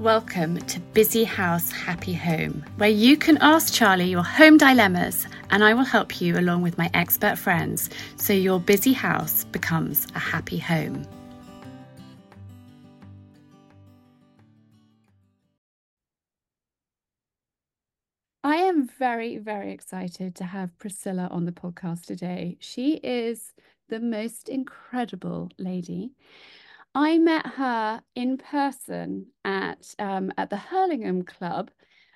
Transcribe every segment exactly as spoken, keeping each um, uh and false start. Welcome to Busy House, Happy Home, where you can ask Charlie your home dilemmas and I will help you along with my expert friends so your busy house becomes a happy home. I am very, very excited to have Priscilla on the podcast today. She is the most incredible lady. I met her in person at um, at the Hurlingham Club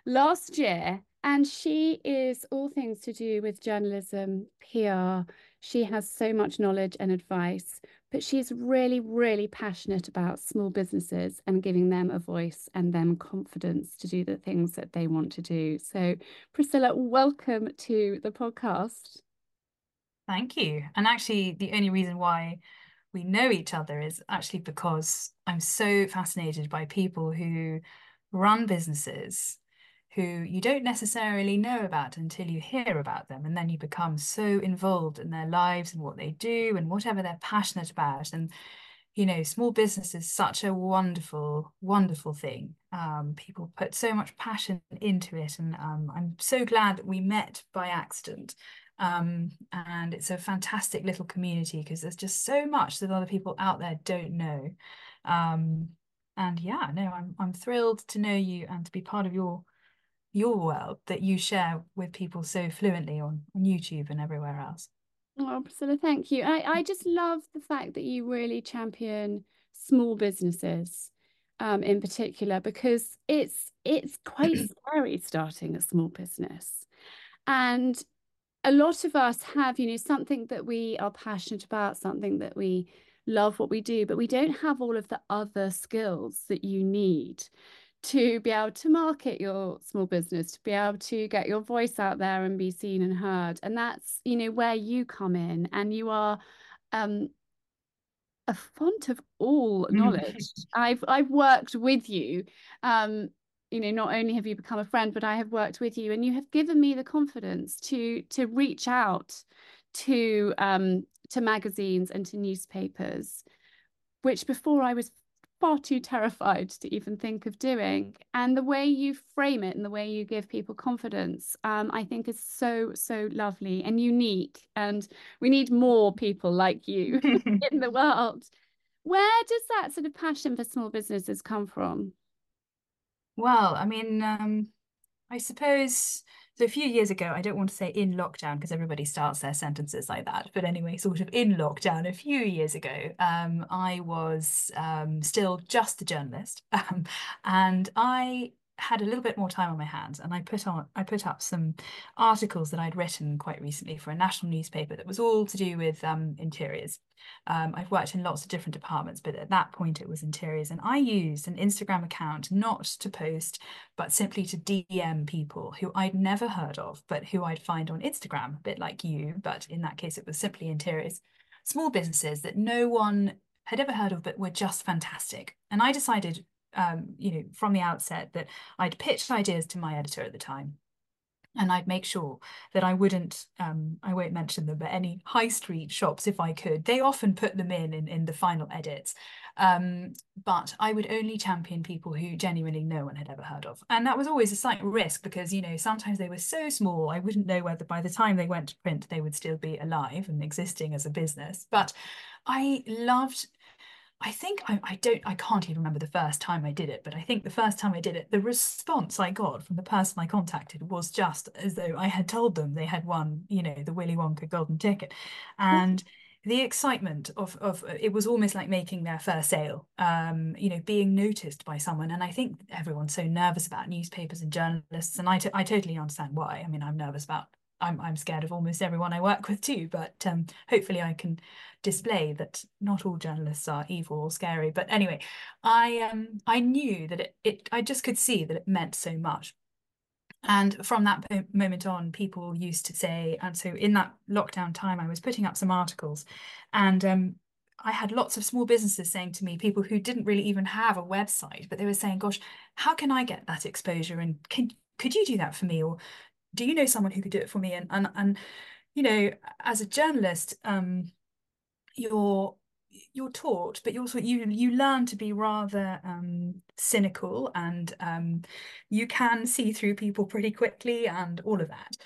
last year, and she is all things to do with journalism, P R. She has so much knowledge and advice, but she's really, really passionate about small businesses and giving them a voice and them confidence to do the things that they want to do. So, Priscilla, welcome to the podcast. Thank you. And actually, the only reason why we know each other is actually because I'm so fascinated by people who run businesses who you don't necessarily know about until you hear about them, and then you become so involved in their lives and what they do and whatever they're passionate about. And you know, small business is such a wonderful, wonderful thing. Um, people put so much passion into it, and um, I'm so glad that we met by accident. Um, and it's a fantastic little community because there's just so much that other people out there don't know. Um, and yeah, no, I'm I'm thrilled to know you and to be part of your your world that you share with people so fluently on, on YouTube and everywhere else. Oh, Priscilla, thank you. I, I just love the fact that you really champion small businesses um, in particular, because it's it's quite scary starting a small business. And a lot of us have, you know, something that we are passionate about, something that we love what we do, but we don't have all of the other skills that you need to be able to market your small business, to be able to get your voice out there and be seen and heard. And that's, you know, where you come in, and you are um, a font of all knowledge. I've I've worked with you. Um, You know, not only have you become a friend, but I have worked with you, and you have given me the confidence to to reach out to um, to magazines and to newspapers, which before I was far too terrified to even think of doing. And the way you frame it and the way you give people confidence, um, I think is so, so lovely and unique. And we need more people like you in the world. Where does that sort of passion for small businesses come from? Well, I mean, um, I suppose, so a few years ago, I don't want to say in lockdown because everybody starts their sentences like that. But anyway, sort of in lockdown a few years ago, um, I was um, still just a journalist, um, and I had a little bit more time on my hands, and I put on I put up some articles that I'd written quite recently for a national newspaper that was all to do with um, interiors. Um, I've worked in lots of different departments, but at that point it was interiors, and I used an Instagram account not to post, but simply to D M people who I'd never heard of, but who I'd find on Instagram, a bit like you, but in that case it was simply interiors, small businesses that no one had ever heard of, but were just fantastic. And I decided Um, you know, from the outset that I'd pitched ideas to my editor at the time, and I'd make sure that I wouldn't, um, I won't mention them, but any high street shops, if I could, they often put them in in, in the final edits. Um, but I would only champion people who genuinely no one had ever heard of. And that was always a slight risk because, you know, sometimes they were so small, I wouldn't know whether by the time they went to print, they would still be alive and existing as a business. But I loved I think I, I don't I can't even remember the first time I did it, but I think the first time I did it, the response I got from the person I contacted was just as though I had told them they had won, you know, the Willy Wonka golden ticket. And the excitement of of it was almost like making their first sale, um, you know, being noticed by someone. And I think everyone's so nervous about newspapers and journalists, and I, t- I totally understand why. I mean, I'm nervous about I'm I'm scared of almost everyone I work with too, but um, hopefully I can display that not all journalists are evil or scary. But anyway, I um I knew that it, it I just could see that it meant so much. And from that moment on, people used to say, and so in that lockdown time, I was putting up some articles, and um, I had lots of small businesses saying to me, people who didn't really even have a website, but they were saying, gosh, how can I get that exposure? And can, could you do that for me? Or do you know someone who could do it for me? And, and, and you know, as a journalist, um, you're you're taught, but you also you you learn to be rather um, cynical, and um, you can see through people pretty quickly and all of that.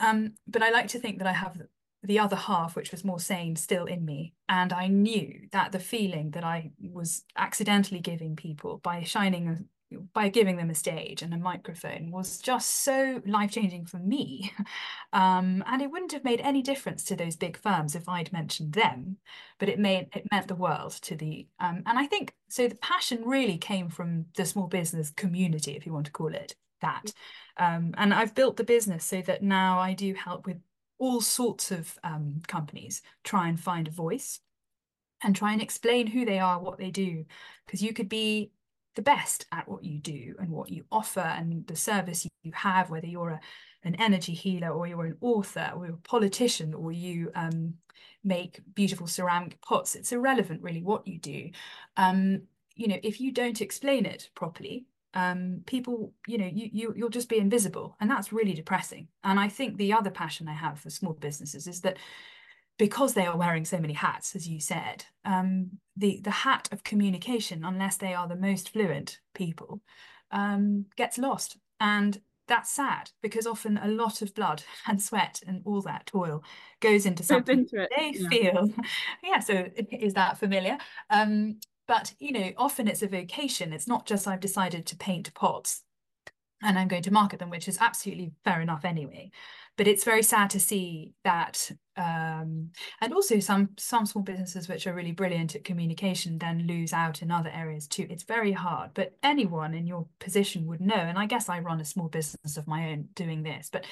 Um, but I like to think that I have the other half, which was more sane, still in me. And I knew that the feeling that I was accidentally giving people by shining, by giving them a stage and a microphone was just so life-changing for me. Um, and it wouldn't have made any difference to those big firms if I'd mentioned them, but it made it meant the world to the, um, and I think, so the passion really came from the small business community, if you want to call it that. Um, and I've built the business so that now I do help with all sorts of um, companies try and find a voice and try and explain who they are, what they do, because you could be the best at what you do and what you offer and the service you have, whether you're a, an energy healer or you're an author or you're a politician or you um, make beautiful ceramic pots. It's irrelevant really what you do. Um, you know, if you don't explain it properly, um people, you know, you, you you'll just be invisible, and that's really depressing. And I think the other passion I have for small businesses is that because they are wearing so many hats, as you said, um the the hat of communication, unless they are the most fluent people, um gets lost. And that's sad, because often a lot of blood and sweat and all that toil goes into something into they yeah. feel yeah so is that familiar? um But, you know, often it's a vocation. It's not just I've decided to paint pots and I'm going to market them, which is absolutely fair enough anyway. But it's very sad to see that. Um, and also some, some small businesses which are really brilliant at communication then lose out in other areas too. It's very hard, but anyone in your position would know. And I guess I run a small business of my own doing this, but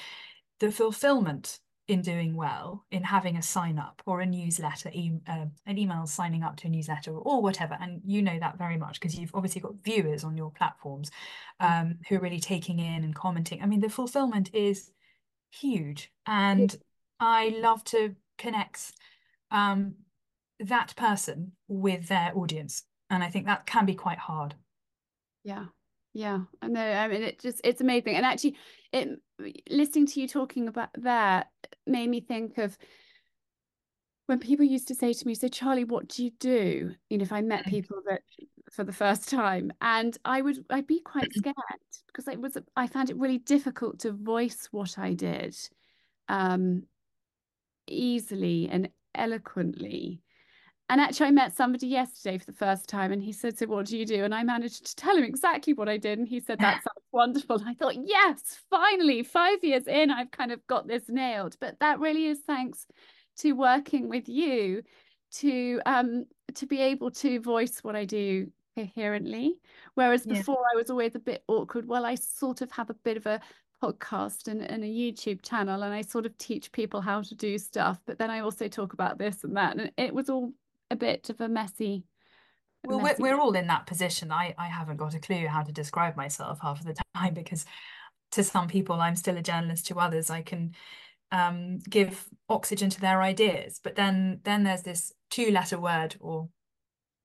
the fulfillment in doing well, in having a sign up or a newsletter, e uh, an email signing up to a newsletter or, or whatever. And you know that very much because you've obviously got viewers on your platforms um, who are really taking in and commenting. I mean, the fulfillment is huge. And yeah. I love to connect um, that person with their audience. And I think that can be quite hard. Yeah. Yeah, I know. I mean, it just, it's amazing. And actually, it, listening to you talking about that made me think of when people used to say to me, so Charlie, what do you do? You know, if I met people that for the first time, and I would, I'd be quite scared because I was, I found it really difficult to voice what I did um, easily and eloquently. And actually, I met somebody yesterday for the first time and he said, so what do you do? And I managed to tell him exactly what I did. And he said, that sounds wonderful. And I thought, yes, finally, five years in, I've kind of got this nailed. But that really is thanks to working with you to um, to be able to voice what I do coherently. Whereas yeah. before I was always a bit awkward. Well, I sort of have a bit of a podcast and, and a YouTube channel and I sort of teach people how to do stuff. But then I also talk about this and that. And it was all a bit of a messy a well messy we're, we're all in that position. I, I haven't got a clue how to describe myself half of the time, because to some people I'm still a journalist, to others I can um give oxygen to their ideas, but then then there's this two letter word or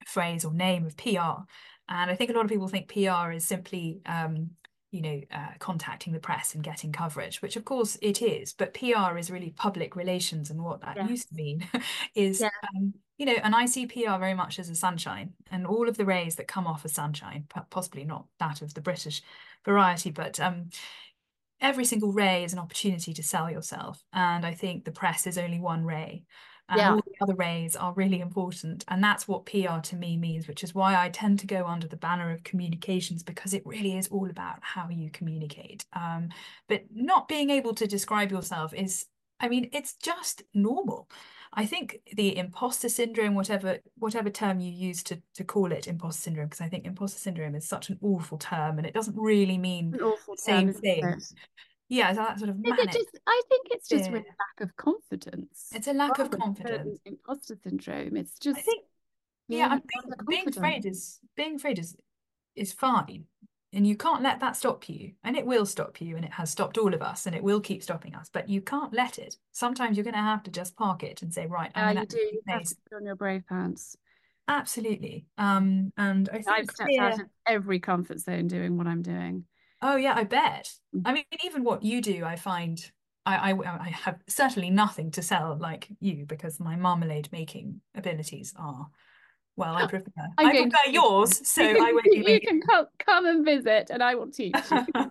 phrase or name of P R, and I think a lot of people think P R is simply um you know, uh, contacting the press and getting coverage, which of course it is, but P R is really public relations, and what that yeah. used to mean is, yeah. um, you know, and I see P R very much as a sunshine and all of the rays that come off a sunshine, possibly not that of the British variety, but um, every single ray is an opportunity to sell yourself. And I think the press is only one ray. And yeah. all the other rays are really important. And that's what P R to me means, which is why I tend to go under the banner of communications, because it really is all about how you communicate. Um, but not being able to describe yourself is, I mean, it's just normal. I think the imposter syndrome, whatever whatever term you use to, to call it imposter syndrome, because I think imposter syndrome is such an awful term and it doesn't really mean the same thing. Yeah, so that sort of manic. It just, I think it's just yeah. really lack of confidence. It's a lack Rather of confidence. Imposter syndrome. It's just. I think. Yeah, yeah being, being afraid is being afraid is is fine, and you can't let that stop you, and it will stop you, and it has stopped all of us, and it will keep stopping us. But you can't let it. Sometimes you're going to have to just park it and say, right. I'm uh, you do. You have to put on your brave pants. Absolutely. Um, and I think I've stepped yeah. out of every comfort zone doing what I'm doing. Oh, yeah, I bet. I mean, even what you do, I find I, I, I have certainly nothing to sell like you, because my marmalade making abilities are Well, I prefer I, I prefer yours, so I won't be leaving. You can come, come and visit and I will teach you.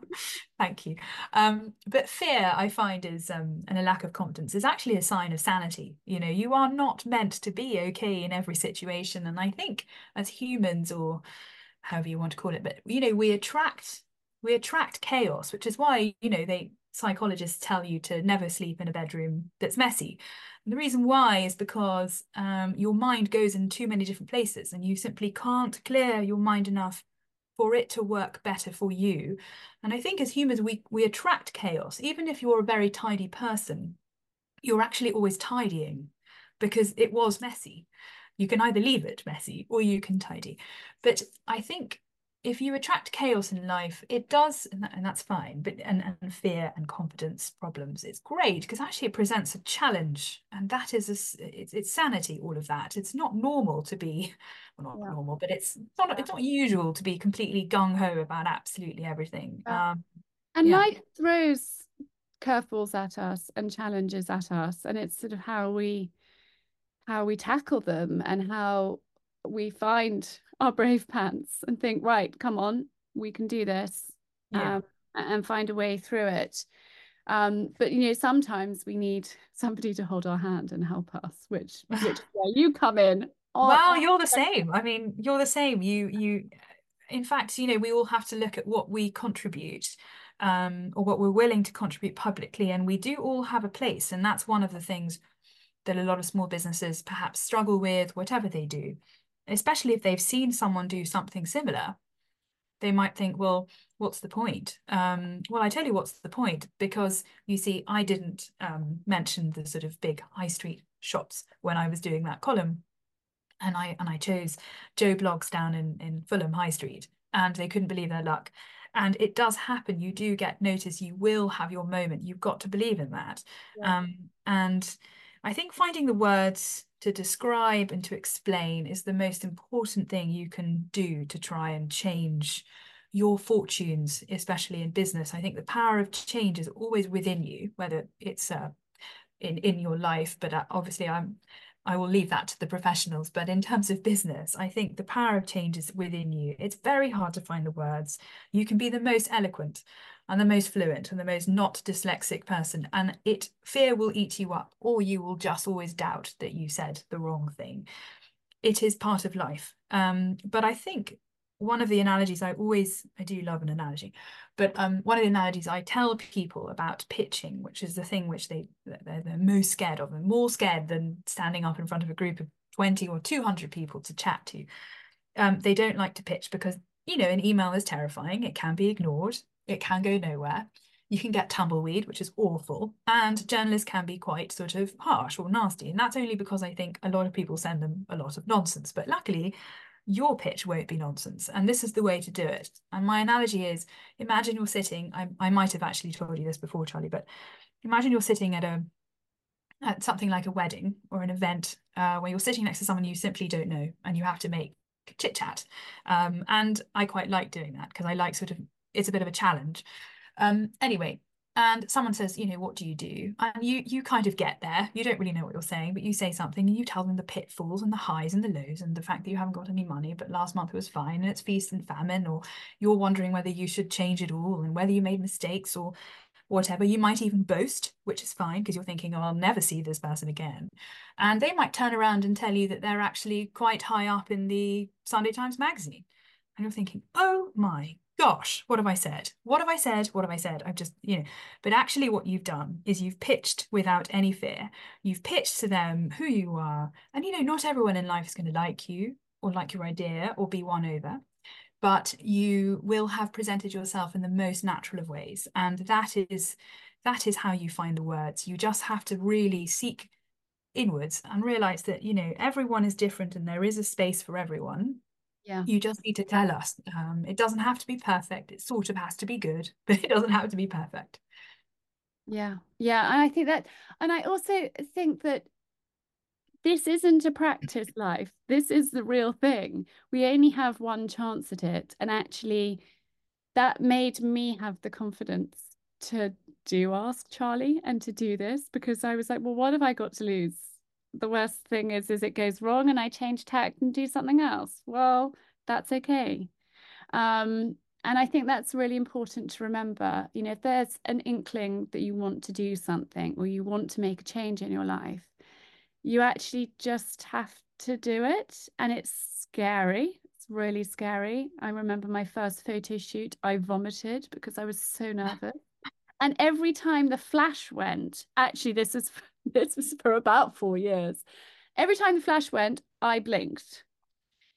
Thank you. Um, but fear, I find, is um, and a lack of confidence is actually a sign of sanity. You know, you are not meant to be okay in every situation. And I think as humans, or however you want to call it, but, you know, we attract, we attract chaos, which is why, you know, they psychologists tell you to never sleep in a bedroom that's messy. And the reason why is because um, your mind goes in too many different places, and you simply can't clear your mind enough for it to work better for you. And I think as humans, we, we attract chaos. Even if you're a very tidy person, you're actually always tidying because it was messy. You can either leave it messy or you can tidy. But I think if you attract chaos in life, it does, and, that, and that's fine, but and, and fear and confidence problems, it's great because actually it presents a challenge, and that is, a, it's, it's sanity, all of that. It's not normal to be, well, not yeah. normal, but it's not, yeah. it's not usual to be completely gung-ho about absolutely everything. Yeah. Um, and yeah. life throws curveballs at us and challenges at us, and it's sort of how we, how we tackle them and how we find our brave pants and think, right, come on, we can do this, yeah. um, and find a way through it. Um, but, you know, sometimes we need somebody to hold our hand and help us, which, which is where you come in. Oh, well, you're the same. I mean, you're the same. You, you, in fact, you know, we all have to look at what we contribute, um, or what we're willing to contribute publicly. And we do all have a place. And that's one of the things that a lot of small businesses perhaps struggle with, whatever they do, especially if they've seen someone do something similar. They might think, well, what's the point? Um, well, I tell you what's the point, because, you see, I didn't um, mention the sort of big high street shops when I was doing that column. And I and I chose Joe Bloggs down in, in Fulham High Street, and they couldn't believe their luck. And it does happen. You do get noticed. You will have your moment. You've got to believe in that. Yeah. Um, and I think finding the words to describe and to explain is the most important thing you can do to try and change your fortunes, especially in business. I think the power of change is always within you, whether it's uh, in, in your life, but uh, obviously I'm, I will leave that to the professionals. But in terms of business, I think the power of change is within you. It's very hard to find the words. You can be the most eloquent and the most fluent and the most not dyslexic person, and it fear will eat you up, or you will just always doubt that you said the wrong thing. It is part of life. Um, but I think one of the analogies I always, I do love an analogy, but um, one of the analogies I tell people about pitching, which is the thing which they, they're, they're most scared of, and more scared than standing up in front of a group of twenty or two hundred people to chat to. Um, they don't like to pitch because, you know, an email is terrifying. It can be ignored. It can go nowhere. You can get tumbleweed, which is awful. And journalists can be quite sort of harsh or nasty. And that's only because I think a lot of people send them a lot of nonsense. But luckily, your pitch won't be nonsense. And this is the way to do it. And my analogy is, imagine you're sitting, I, I might have actually told you this before, Charlie, but imagine you're sitting at a at something like a wedding or an event uh, where you're sitting next to someone you simply don't know, and you have to make chit chat. Um, and I quite like doing that because I like sort of, it's a bit of a challenge. Um, anyway, and someone says, you know, what do you do? And you you kind of get there. You don't really know what you're saying, but you say something and you tell them the pitfalls and the highs and the lows and the fact that you haven't got any money, but last month it was fine and it's feast and famine, or you're wondering whether you should change it all and whether you made mistakes or whatever. You might even boast, which is fine because you're thinking, oh, I'll never see this person again. And they might turn around and tell you that they're actually quite high up in the Sunday Times magazine. And you're thinking, oh my gosh, what have I said? What have I said? What have I said? I've just, you know, but actually what you've done is you've pitched without any fear. You've pitched to them who you are. And, you know, not everyone in life is going to like you or like your idea or be won over, but you will have presented yourself in the most natural of ways. And that is, that is how you find the words. You just have to really seek inwards and realize that, you know, everyone is different and there is a space for everyone. Yeah, you just need to tell us. Um, it doesn't have to be perfect. It sort of has to be good, but it doesn't have to be perfect. Yeah, yeah. And I think that, and I also think that this isn't a practice life. This is the real thing. We only have one chance at it. And actually, that made me have the confidence to do Ask Charlie and to do this, because I was like, well, what have I got to lose? the worst thing is, is it goes wrong and I change tack and do something else. Well, that's okay. Um, and I think that's really important to remember. You know, if there's an inkling that you want to do something or you want to make a change in your life, you actually just have to do it. And it's scary. It's really scary. I remember my first photo shoot, I vomited because I was so nervous. And every time the flash went, actually, this was, this was for about four years. Every time the flash went, I blinked.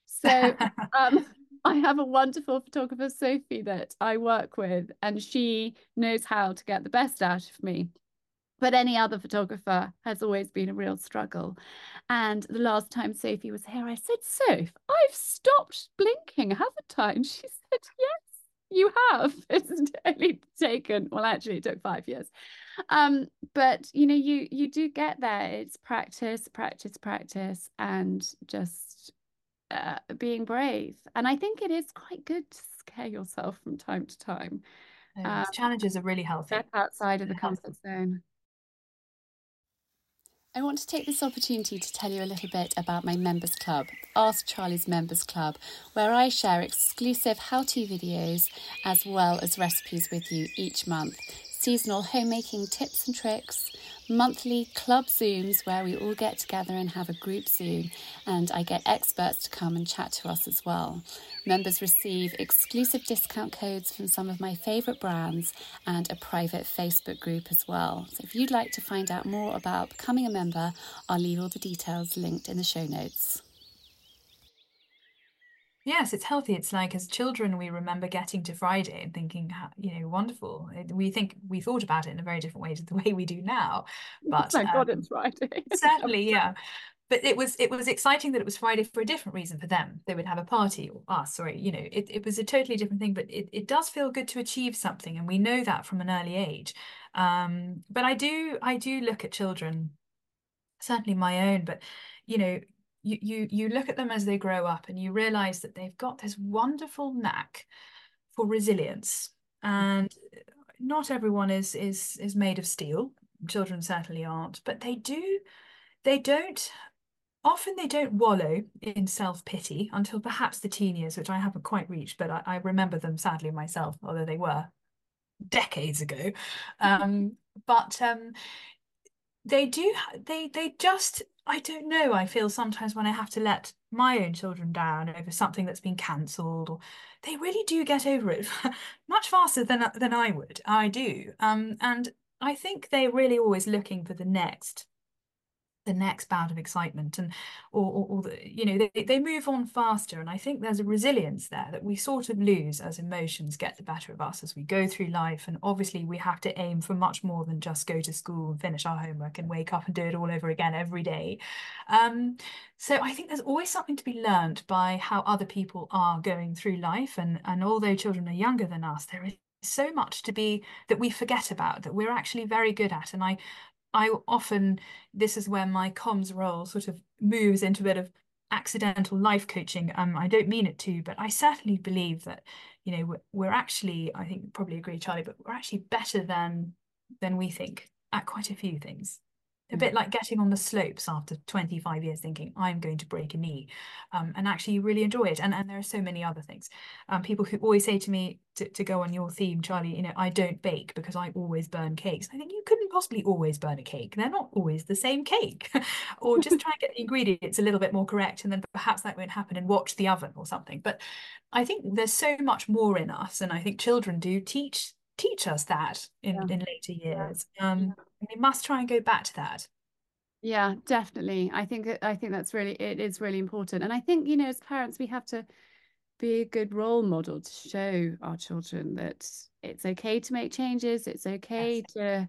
So um, I have a wonderful photographer, Sophie, that I work with, and she knows how to get the best out of me. But any other photographer has always been a real struggle. And the last time Sophie was here, I said, Soph, I've stopped blinking, haven't I? And she said, yes, you have. It's only taken, well, actually, it took five years. Um, but, you know, you you do get there. It's practice, practice, practice, and just uh, being brave. And I think it is quite good to scare yourself from time to time. Those um, challenges are really healthy. Step outside of the comfort zone. I want to take this opportunity to tell you a little bit about my members club, Ask Charlie's Members Club, where I share exclusive how-to videos as well as recipes with you each month, seasonal homemaking tips and tricks, monthly club Zooms where we all get together and have a group Zoom, and I get experts to come and chat to us as well. Members receive exclusive discount codes from some of my favourite brands and a private Facebook group as well. So if you'd like to find out more about becoming a member, I'll leave all the details linked in the show notes. Yes, it's healthy. It's like, as children, we remember getting to Friday and thinking, you know, wonderful. We think we thought about it in a very different way to the way we do now. But thank um, God it's Friday. Certainly, yeah. But it was it was exciting that it was Friday for a different reason for them. They would have a party, or us, or, you know, it, it was a totally different thing. But it, it does feel good to achieve something. And we know that from an early age. Um, but I do I do look at children, certainly my own, but, you know, You, you you look at them as they grow up and you realise that they've got this wonderful knack for resilience. And not everyone is is is made of steel. Children certainly aren't, but they do, they don't, often they don't wallow in self-pity until perhaps the teen years, which I haven't quite reached, but I, I remember them sadly myself, although they were decades ago. Um, but um, they do, they they just... I don't know, I feel sometimes when I have to let my own children down over something that's been cancelled, or they really do get over it much faster than than I would. I do. Um, and I think they're really always looking for the next the next bout of excitement, and or, or, or the, you know, they, they move on faster. And I think there's a resilience there that we sort of lose as emotions get the better of us as we go through life. And obviously we have to aim for much more than just go to school and finish our homework and wake up and do it all over again every day. Um, so I think there's always something to be learned by how other people are going through life. And, and although children are younger than us, there is so much to be that we forget about, that we're actually very good at. And I I often, this is where my comms role sort of moves into a bit of accidental life coaching. Um, I don't mean it to, but I certainly believe that, you know, we're, we're actually, I think probably agree, Charlie, but we're actually better than than we think at quite a few things. A bit like getting on the slopes after twenty-five years thinking, I'm going to break a knee. Um, and actually you really enjoy it. And, and there are so many other things. Um, people who always say to me, to, to go on your theme, Charlie, you know, I don't bake because I always burn cakes. I think you couldn't possibly always burn a cake. They're not always the same cake. Or just try and get the ingredients a little bit more correct, and then perhaps that won't happen, and watch the oven or something. But I think there's so much more in us. And I think children do teach teach us that in, yeah. in later years. Um, yeah. We must try and go back to that. Yeah, definitely. I think I think that's really, it is really important. And I think, you know, as parents, we have to be a good role model to show our children that it's okay to make changes. It's okay yes. to,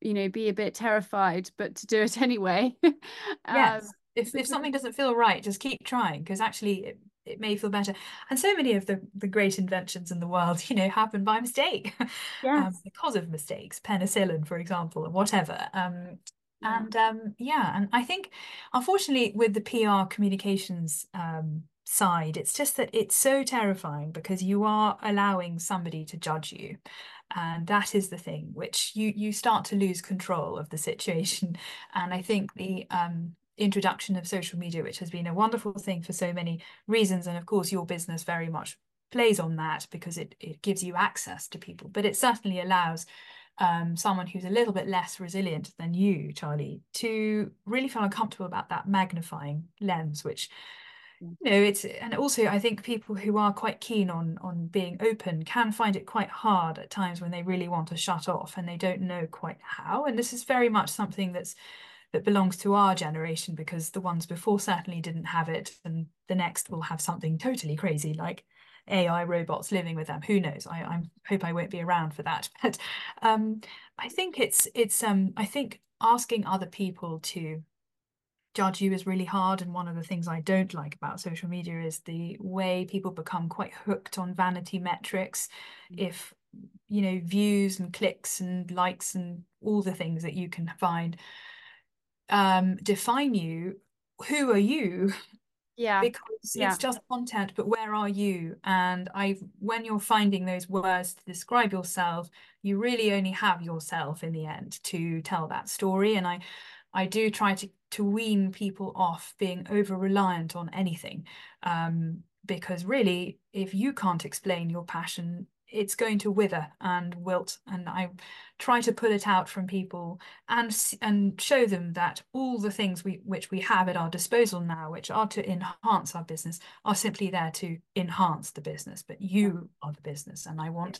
you know, be a bit terrified, but to do it anyway. Yes. Um, if, if something doesn't feel right, just keep trying, because actually it, it may feel better. And so many of the, the great inventions in the world, you know, happen by mistake. Yes. Um, because of mistakes, penicillin, for example, and whatever. Um, yeah. And um, yeah, and I think, unfortunately, with the P R communications um, side, it's just that it's so terrifying, because you are allowing somebody to judge you. And that is the thing, which you, you start to lose control of the situation. And I think the um, introduction of social media, which has been a wonderful thing for so many reasons. And of course, your business very much plays on that because it, it gives you access to people, but it certainly allows um, someone who's a little bit less resilient than you, Charlie, to really feel uncomfortable about that magnifying lens, which, you know, it's, and also I think people who are quite keen on on being open can find it quite hard at times when they really want to shut off and they don't know quite how. And this is very much something that's that belongs to our generation, because the ones before certainly didn't have it, and the next will have something totally crazy like A I robots living with them. Who knows? I, I hope I won't be around for that. But um, I think it's it's um I think asking other people to judge you is really hard. And one of the things I don't like about social media is the way people become quite hooked on vanity metrics. Mm-hmm. If you know, views and clicks and likes and all the things that you can find um define you, who are you? Yeah, because yeah. It's just content, but where are you? And I when you're finding those words to describe yourself, you really only have yourself in the end to tell that story. And I I do try to to wean people off being over reliant on anything, um because really, if you can't explain your passion, it's going to wither and wilt. And I try to pull it out from people and and show them that all the things we which we have at our disposal now, which are to enhance our business, are simply there to enhance the business, but you are the business. And I want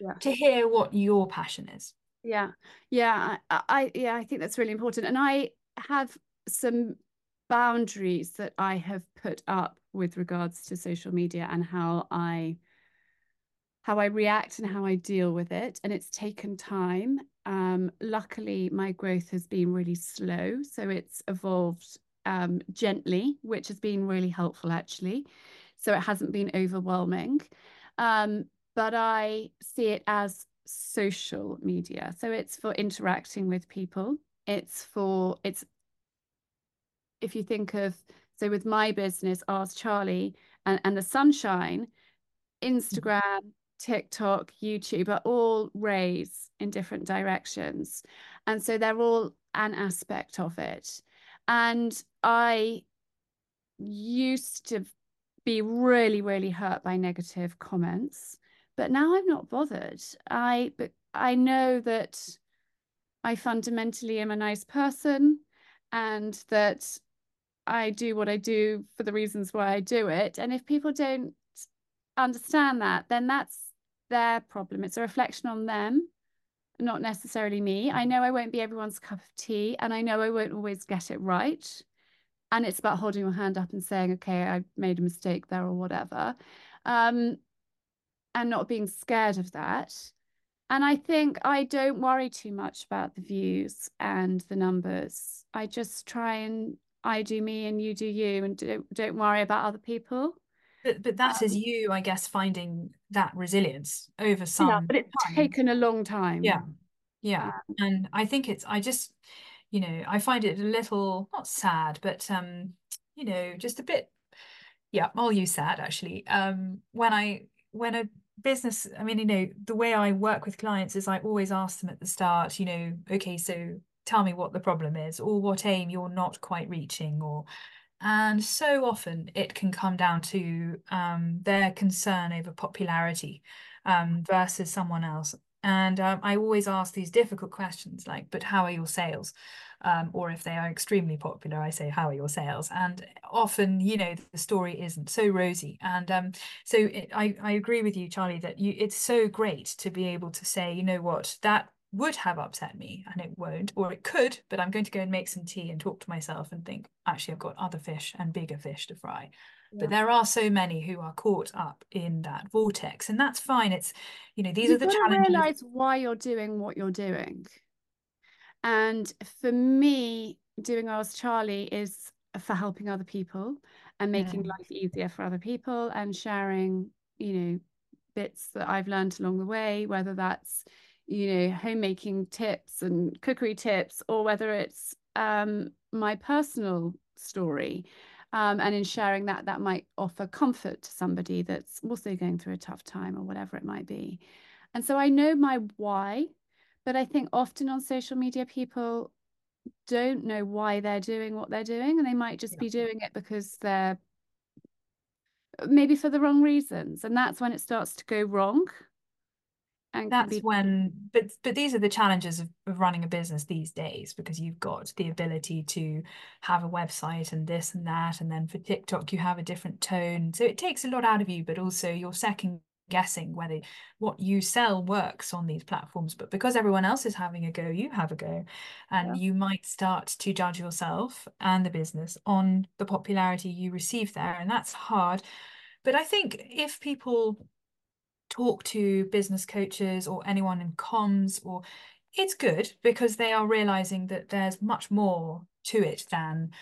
yeah. to hear what your passion is. Yeah, yeah, I, I yeah, I think that's really important. And I have some boundaries that I have put up with regards to social media and how I how I react and how I deal with it. And it's taken time. Um, luckily, my growth has been really slow. So it's evolved um, gently, which has been really helpful, actually. So it hasn't been overwhelming. Um, but I see it as social media. So it's for interacting with people. It's for, it's, if you think of, so with my business, Ask Charlie and, and the Sunshine, Instagram, mm-hmm. TikTok, YouTube are all rays in different directions. And so they're all an aspect of it. And I used to be really, really hurt by negative comments, but now I'm not bothered. I, but I know that I fundamentally am a nice person and that I do what I do for the reasons why I do it. And if people don't understand that, then that's their problem. It's a reflection on them, not necessarily me. I know I won't be everyone's cup of tea, and I know I won't always get it right. And it's about holding your hand up and saying, okay, I made a mistake there or whatever, um, and not being scared of that. And I think I don't worry too much about the views and the numbers. I just try and I do me and you do you, and don't, don't worry about other people. But, but that um, is you, I guess, finding that resilience over some yeah, but it's time. Taken a long time. Yeah. Yeah. Yeah. And I think it's, I just, you know, I find it a little, not sad, but, um, you know, just a bit, yeah, I'll use sad actually. Um, when I, when a business, I mean, you know, the way I work with clients is I always ask them at the start, you know, okay, so tell me what the problem is or what aim you're not quite reaching or, and so often it can come down to um, their concern over popularity um, versus someone else. And um, I always ask these difficult questions like, but how are your sales? Um, or if they are extremely popular, I say, how are your sales? And often, you know, the story isn't so rosy. And um, so it, I, I agree with you, Charlie, that you, it's so great to be able to say, you know what, that would have upset me and it won't, or it could, but I'm going to go and make some tea and talk to myself and think, actually, I've got other fish and bigger fish to fry. Yeah. But there are so many who are caught up in that vortex, and that's fine. It's, you know, these You've are the challenges. Realize why you're doing what you're doing. And for me, doing Ask Charlie is for helping other people and making yeah. life easier for other people and sharing, you know, bits that I've learned along the way, whether that's, you know, homemaking tips and cookery tips, or whether it's um, my personal story, um, and in sharing that, that might offer comfort to somebody that's also going through a tough time or whatever it might be. And so I know my why, but I think often on social media, people don't know why they're doing what they're doing, and they might just yeah. be doing it because they're maybe for the wrong reasons, and that's when it starts to go wrong. And that's be... when but but these are the challenges of, of running a business these days, because you've got the ability to have a website and this and that, and then for TikTok you have a different tone, so it takes a lot out of you, but also you're second guessing whether what you sell works on these platforms. But because everyone else is having a go, you have a go, and yeah. you might start to judge yourself and the business on the popularity you receive there, and that's hard. But I think if people talk to business coaches or anyone in comms, or it's good, because they are realizing that there's much more to it than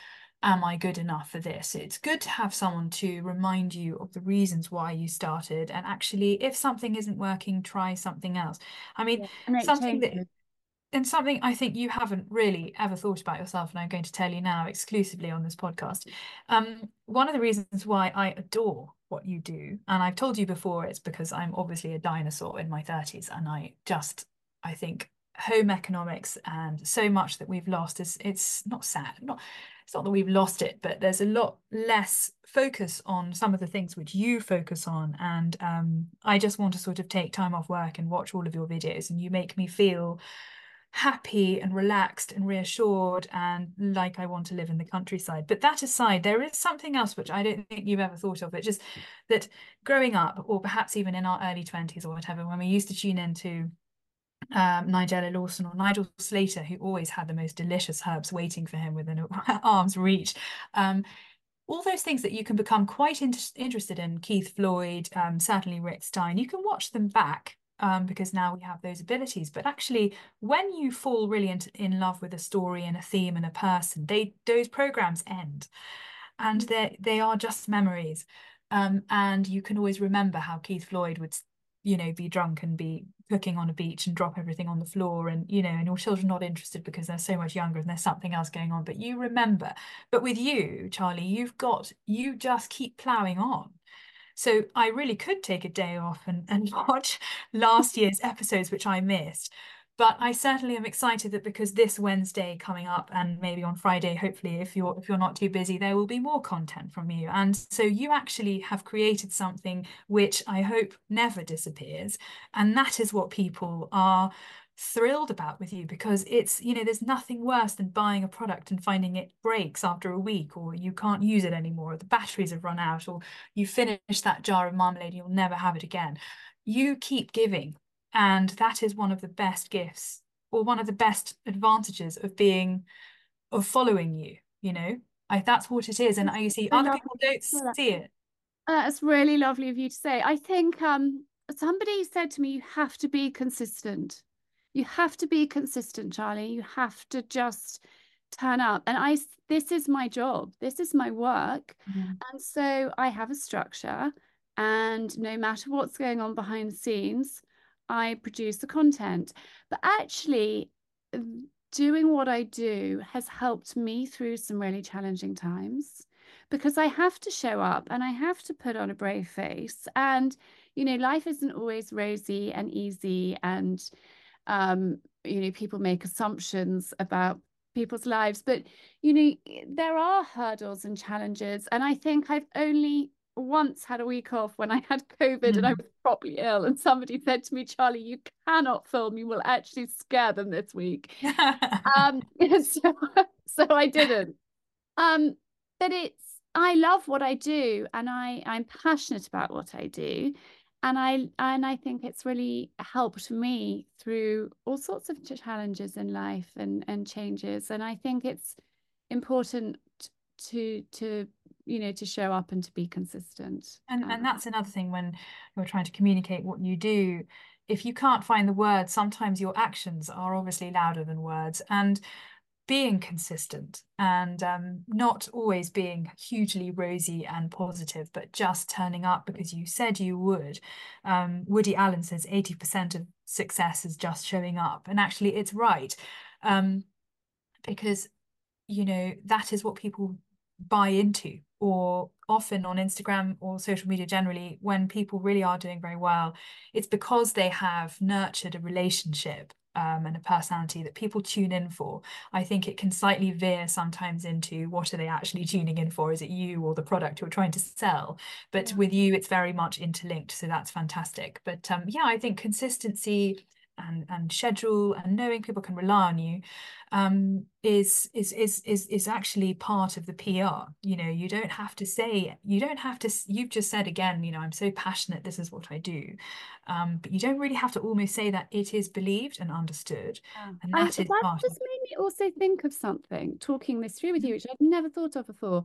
am I good enough for this? It's good to have someone to remind you of the reasons why you started, and actually if something isn't working, try something else. I mean, yeah, something changes. that and something I think you haven't really ever thought about yourself, and I'm going to tell you now exclusively on this podcast. Um, one of the reasons why I adore what you do, and I've told you before, it's because I'm obviously a dinosaur in my thirties, and I just, I think home economics and so much that we've lost is, it's not sad, not it's not that we've lost it, but there's a lot less focus on some of the things which you focus on. And um, I just want to sort of take time off work and watch all of your videos, and you make me feel happy and relaxed and reassured and like I want to live in the countryside. But that aside, there is something else which I don't think you've ever thought of. It's just that growing up, or perhaps even in our early twenties or whatever, when we used to tune into um, Nigella Lawson or Nigel Slater, who always had the most delicious herbs waiting for him within arm's reach, um, all those things that you can become quite in- interested in, Keith Floyd, um, certainly Rick Stein, you can watch them back. Um, because now we have those abilities. But actually, when you fall really in, in love with a story and a theme and a person, they those programs end, and they they are just memories. Um, and you can always remember how Keith Floyd would, you know, be drunk and be cooking on a beach and drop everything on the floor, and you know, and your children not interested because they're so much younger and there's something else going on. But you remember. But with you, Charlie, you've got you just keep ploughing on. So I really could take a day off and, and watch last year's episodes, which I missed. But I certainly am excited that, because this Wednesday coming up, and maybe on Friday, hopefully, if you're if you're not too busy, there will be more content from you. And so you actually have created something which I hope never disappears. And that is what people are thrilled about with you, because it's, you know, there's nothing worse than buying a product and finding it breaks after a week, or you can't use it anymore, or the batteries have run out, or you finish that jar of marmalade and you'll never have it again. You keep giving, and that is one of the best gifts, or one of the best advantages of being of following you, you know. I, that's what it is. And you see other people don't see it. That's really lovely of you to say. I think um somebody said to me, you have to be consistent. You have to be consistent, Charlie. You have to just turn up. And I, this is my job. This is my work. Mm-hmm. And so I have a structure, and no matter what's going on behind the scenes, I produce the content. But actually, doing what I do has helped me through some really challenging times, because I have to show up and I have to put on a brave face. And, you know, life isn't always rosy and easy, and Um, you know, people make assumptions about people's lives, but, you know, there are hurdles and challenges. And I think I've only once had a week off, when I had COVID mm-hmm. and I was properly ill, and somebody said to me, Charlie, you cannot film, you will actually scare them this week. um, so, so I didn't. Um, but it's, I love what I do, and I, I'm passionate about what I do. And I and I think it's really helped me through all sorts of challenges in life and, and changes. And I think it's important to to you know to show up and to be consistent. And um, and that's another thing when you're trying to communicate what you do. If you can't find the words, sometimes your actions are obviously louder than words. And being consistent, and um, not always being hugely rosy and positive, but just turning up because you said you would. Um, Woody Allen says eighty percent of success is just showing up, and actually it's right, um, because, you know, that is what people buy into. Or often on Instagram or social media generally, when people really are doing very well, it's because they have nurtured a relationship um, and a personality that people tune in for. I think it can slightly veer sometimes into what are they actually tuning in for? Is it you or the product you're trying to sell? But yeah. with you, it's very much interlinked. So that's fantastic. But um, yeah, I think consistency and, and schedule and knowing people can rely on you um, is, is, is, is, is actually part of the P R. You know, you don't have to say, you don't have to, you've just said again, you know, I'm so passionate, this is what I do. Um, but you don't really have to almost say that. It is believed and understood. Yeah. And that, um, is that part just of made me also think of something, talking this through with you, which I've never thought of before.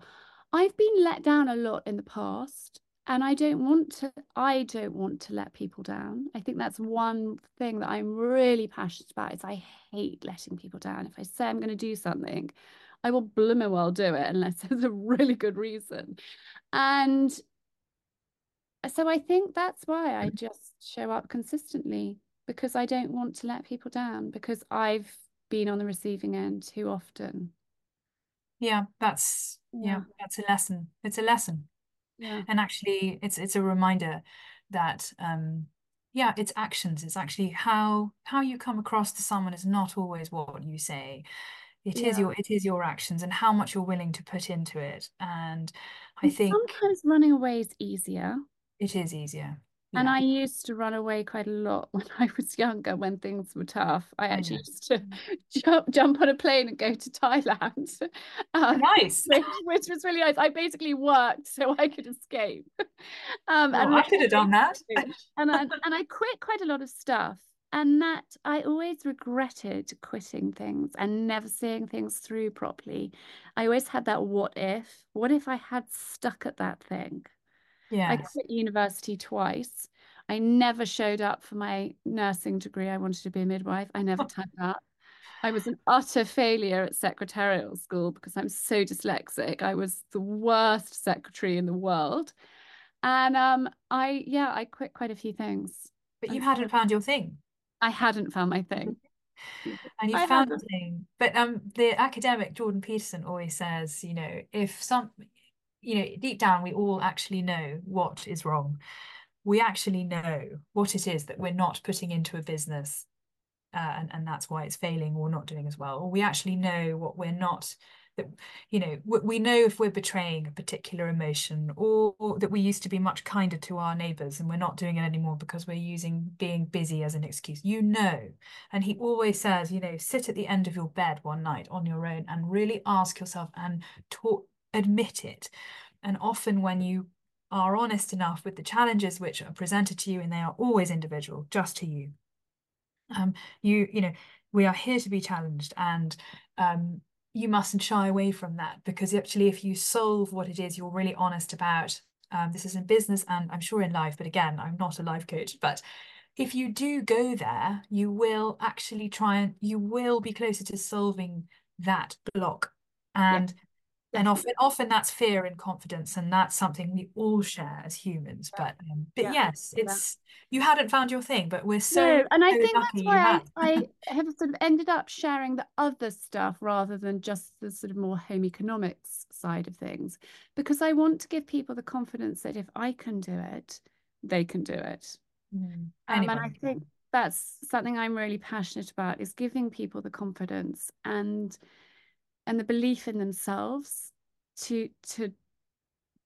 I've been let down a lot in the past. And I don't want to, I don't want to let people down. I think that's one thing that I'm really passionate about, is I hate letting people down. If I say I'm going to do something, I will blooming well do it unless there's a really good reason. And so I think that's why I just show up consistently, because I don't want to let people down, because I've been on the receiving end too often. Yeah, that's, yeah, yeah that's a lesson. It's a lesson. Yeah. And actually, it's it's a reminder that, um, yeah, it's actions. It's actually how how you come across to someone is not always what you say. It yeah. is your it is your actions and how much you're willing to put into it. And I and think sometimes running away is easier. It is easier. Yeah. And I used to run away quite a lot when I was younger, when things were tough. I actually I used to jump, jump on a plane and go to Thailand. Um, nice. Which, which was really nice. I basically worked so I could escape. Um, oh, and I could have done that. And I, and I quit quite a lot of stuff. And that I always regretted quitting things and never seeing things through properly. I always had that what if. What if I had stuck at that thing? Yeah, I quit university twice. I never showed up for my nursing degree. I wanted to be a midwife. I never turned up. I was an utter failure at secretarial school because I'm so dyslexic. I was the worst secretary in the world. And um, I, yeah, I quit quite a few things. But you hadn't found your thing. I hadn't found my thing. And you I found haven't. the thing. But um, the academic Jordan Peterson always says, you know, if some... you know, deep down, we all actually know what is wrong. We actually know what it is that we're not putting into a business, uh, and, and that's why it's failing or not doing as well. Or we actually know what we're not, that, you know, we, we know if we're betraying a particular emotion, or, or that we used to be much kinder to our neighbours and we're not doing it anymore because we're using being busy as an excuse. You know, and he always says, you know, sit at the end of your bed one night on your own and really ask yourself and talk. Admit it. And often when you are honest enough with the challenges which are presented to you, and they are always individual just to you, um you you know we are here to be challenged, and um you mustn't shy away from that, because actually if you solve what it is you're really honest about, um this is in business and I'm sure in life, but again I'm not a life coach, but if you do go there, you will actually try and you will be closer to solving that block. And yeah. And often, often that's fear and confidence, and that's something we all share as humans. But, um, but yeah. yes, it's yeah. you hadn't found your thing, but we're so no, and I so think that's why I, I have sort of ended up sharing the other stuff rather than just the sort of more home economics side of things, because I want to give people the confidence that if I can do it, they can do it. Mm, um, and I think that's something I'm really passionate about, is giving people the confidence and. and the belief in themselves to to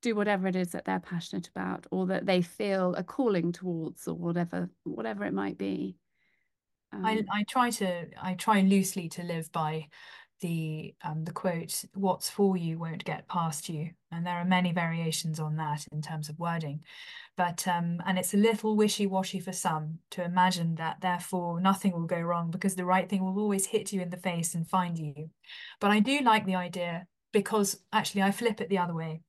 do whatever it is that they're passionate about, or that they feel a calling towards, or whatever whatever it might be. Um, I, I try to I try loosely to live by the um the quote, "What's for you won't get past you," and there are many variations on that in terms of wording, but um and it's a little wishy-washy for some to imagine that therefore nothing will go wrong because the right thing will always hit you in the face and find you. But I do like the idea, because actually I flip it the other way.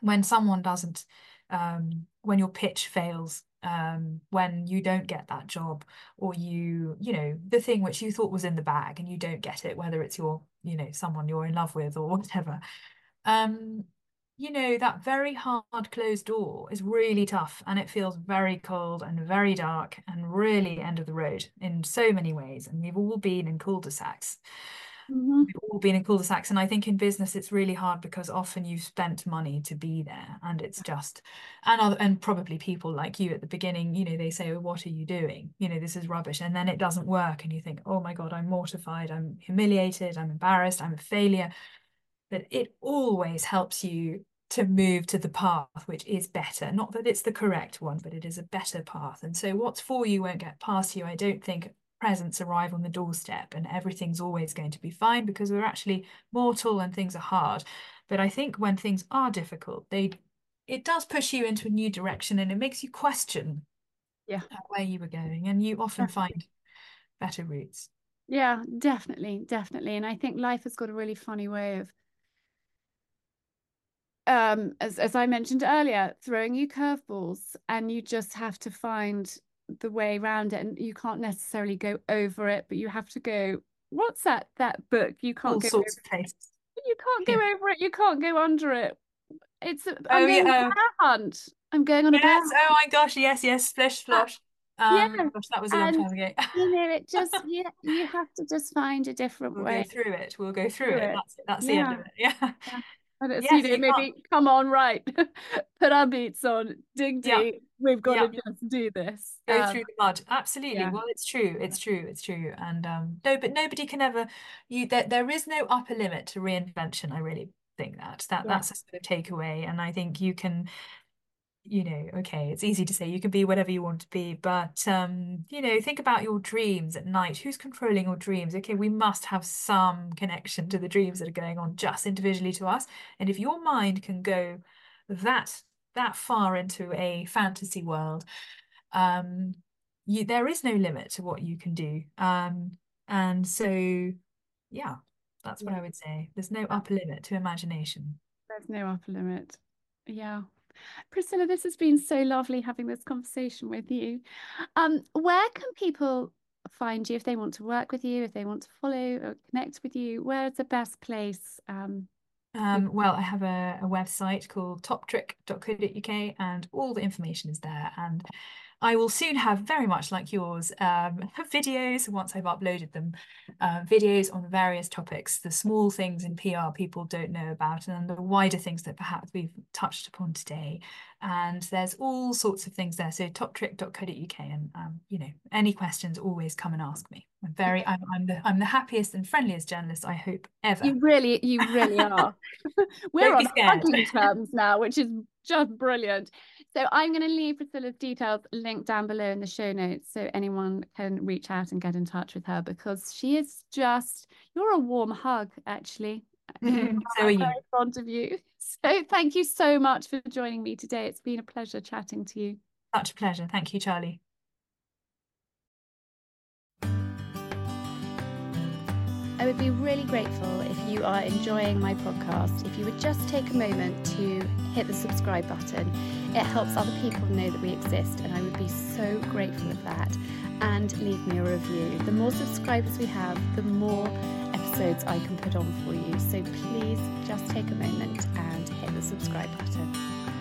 When someone doesn't, um when your pitch fails, um when you don't get that job, or you you know the thing which you thought was in the bag and you don't get it, whether it's your you know someone you're in love with or whatever, um you know that very hard closed door is really tough, and it feels very cold and very dark and really end of the road in so many ways, and we've all been in cul-de-sacs. Mm-hmm. We've all been in cul-de-sacs, and I think in business it's really hard because often you've spent money to be there, and it's just and other, and probably people like you at the beginning, you know, they say, oh, what are you doing, you know, this is rubbish, and then it doesn't work and you think, oh my God, I'm mortified, I'm humiliated, I'm embarrassed, I'm a failure. But it always helps you to move to the path which is better. Not that it's the correct one, but it is a better path. And so what's for you won't get past you. I don't think presents arrive on the doorstep and everything's always going to be fine, because we're actually mortal and things are hard. But I think when things are difficult, they it does push you into a new direction, and it makes you question yeah. where you were going, and you often find better routes. Yeah, definitely, definitely. And I think life has got a really funny way of Um, as, as I mentioned earlier, throwing you curveballs, and you just have to find the way around it, and you can't necessarily go over it, but you have to go, what's that that book? You can't All go sorts over of it. Tastes. You can't go yeah. over it, you can't go under it. It's a, I'm oh, going yeah. on a bear hunt. I'm going on yes. a bear hunt. Oh my gosh, yes, yes, splish splosh. Um, yeah. Gosh, that was a long and, time ago. You know, it just you, you have to just find a different we'll way. We'll go through it, we'll go through, through it. it. That's it, that's yeah. the end of it. Yeah. yeah. And it's, yes, you know, you maybe can't. Come on, right, put our beats on, dig deep, yeah. we've got yeah. to just do this. Go um, through the mud, absolutely. Yeah. Well, it's true, it's true, it's true. And um, no, but nobody can ever, you, there, there is no upper limit to reinvention. I really think that, that yeah. that's a sort of takeaway. And I think you can, you know, okay, it's easy to say you can be whatever you want to be, but, um, you know, think about your dreams at night. Who's controlling your dreams? Okay, we must have some connection to the dreams that are going on just individually to us. And if your mind can go that that far into a fantasy world, um, you, there is no limit to what you can do. Um, and so, yeah, that's what I would say. There's no upper limit to imagination. There's no upper limit. Yeah. Priscilla, this has been so lovely having this conversation with you. Um, where can people find you if they want to work with you, if they want to follow or connect with you? Where's the best place? Um, um, well, I have a, a website called top trick dot co dot U K, and all the information is there. And I will soon have, very much like yours, um, videos, once I've uploaded them, uh, videos on various topics, the small things in P R people don't know about, and the wider things that perhaps we've touched upon today. And there's all sorts of things there. So top trick dot co dot U K, and, um, you know, any questions, always come and ask me. I'm very, I'm, I'm, the, I'm the happiest and friendliest journalist, I hope, ever. You really, you really are. We're on hugging terms now, which is just brilliant. So I'm going to leave Priscilla's details linked down below in the show notes, so anyone can reach out and get in touch with her, because she is just, you're a warm hug, actually. Mm-hmm. So are you. Very fond of you. So thank you so much for joining me today. It's been a pleasure chatting to you. Such a pleasure. Thank you, Charlie. I would be really grateful if you are enjoying my podcast, if you would just take a moment to hit the subscribe button. It helps other people know that we exist, and I would be so grateful of that. And leave me a review. The more subscribers we have, the more episodes I can put on for you. So please just take a moment and hit the subscribe button.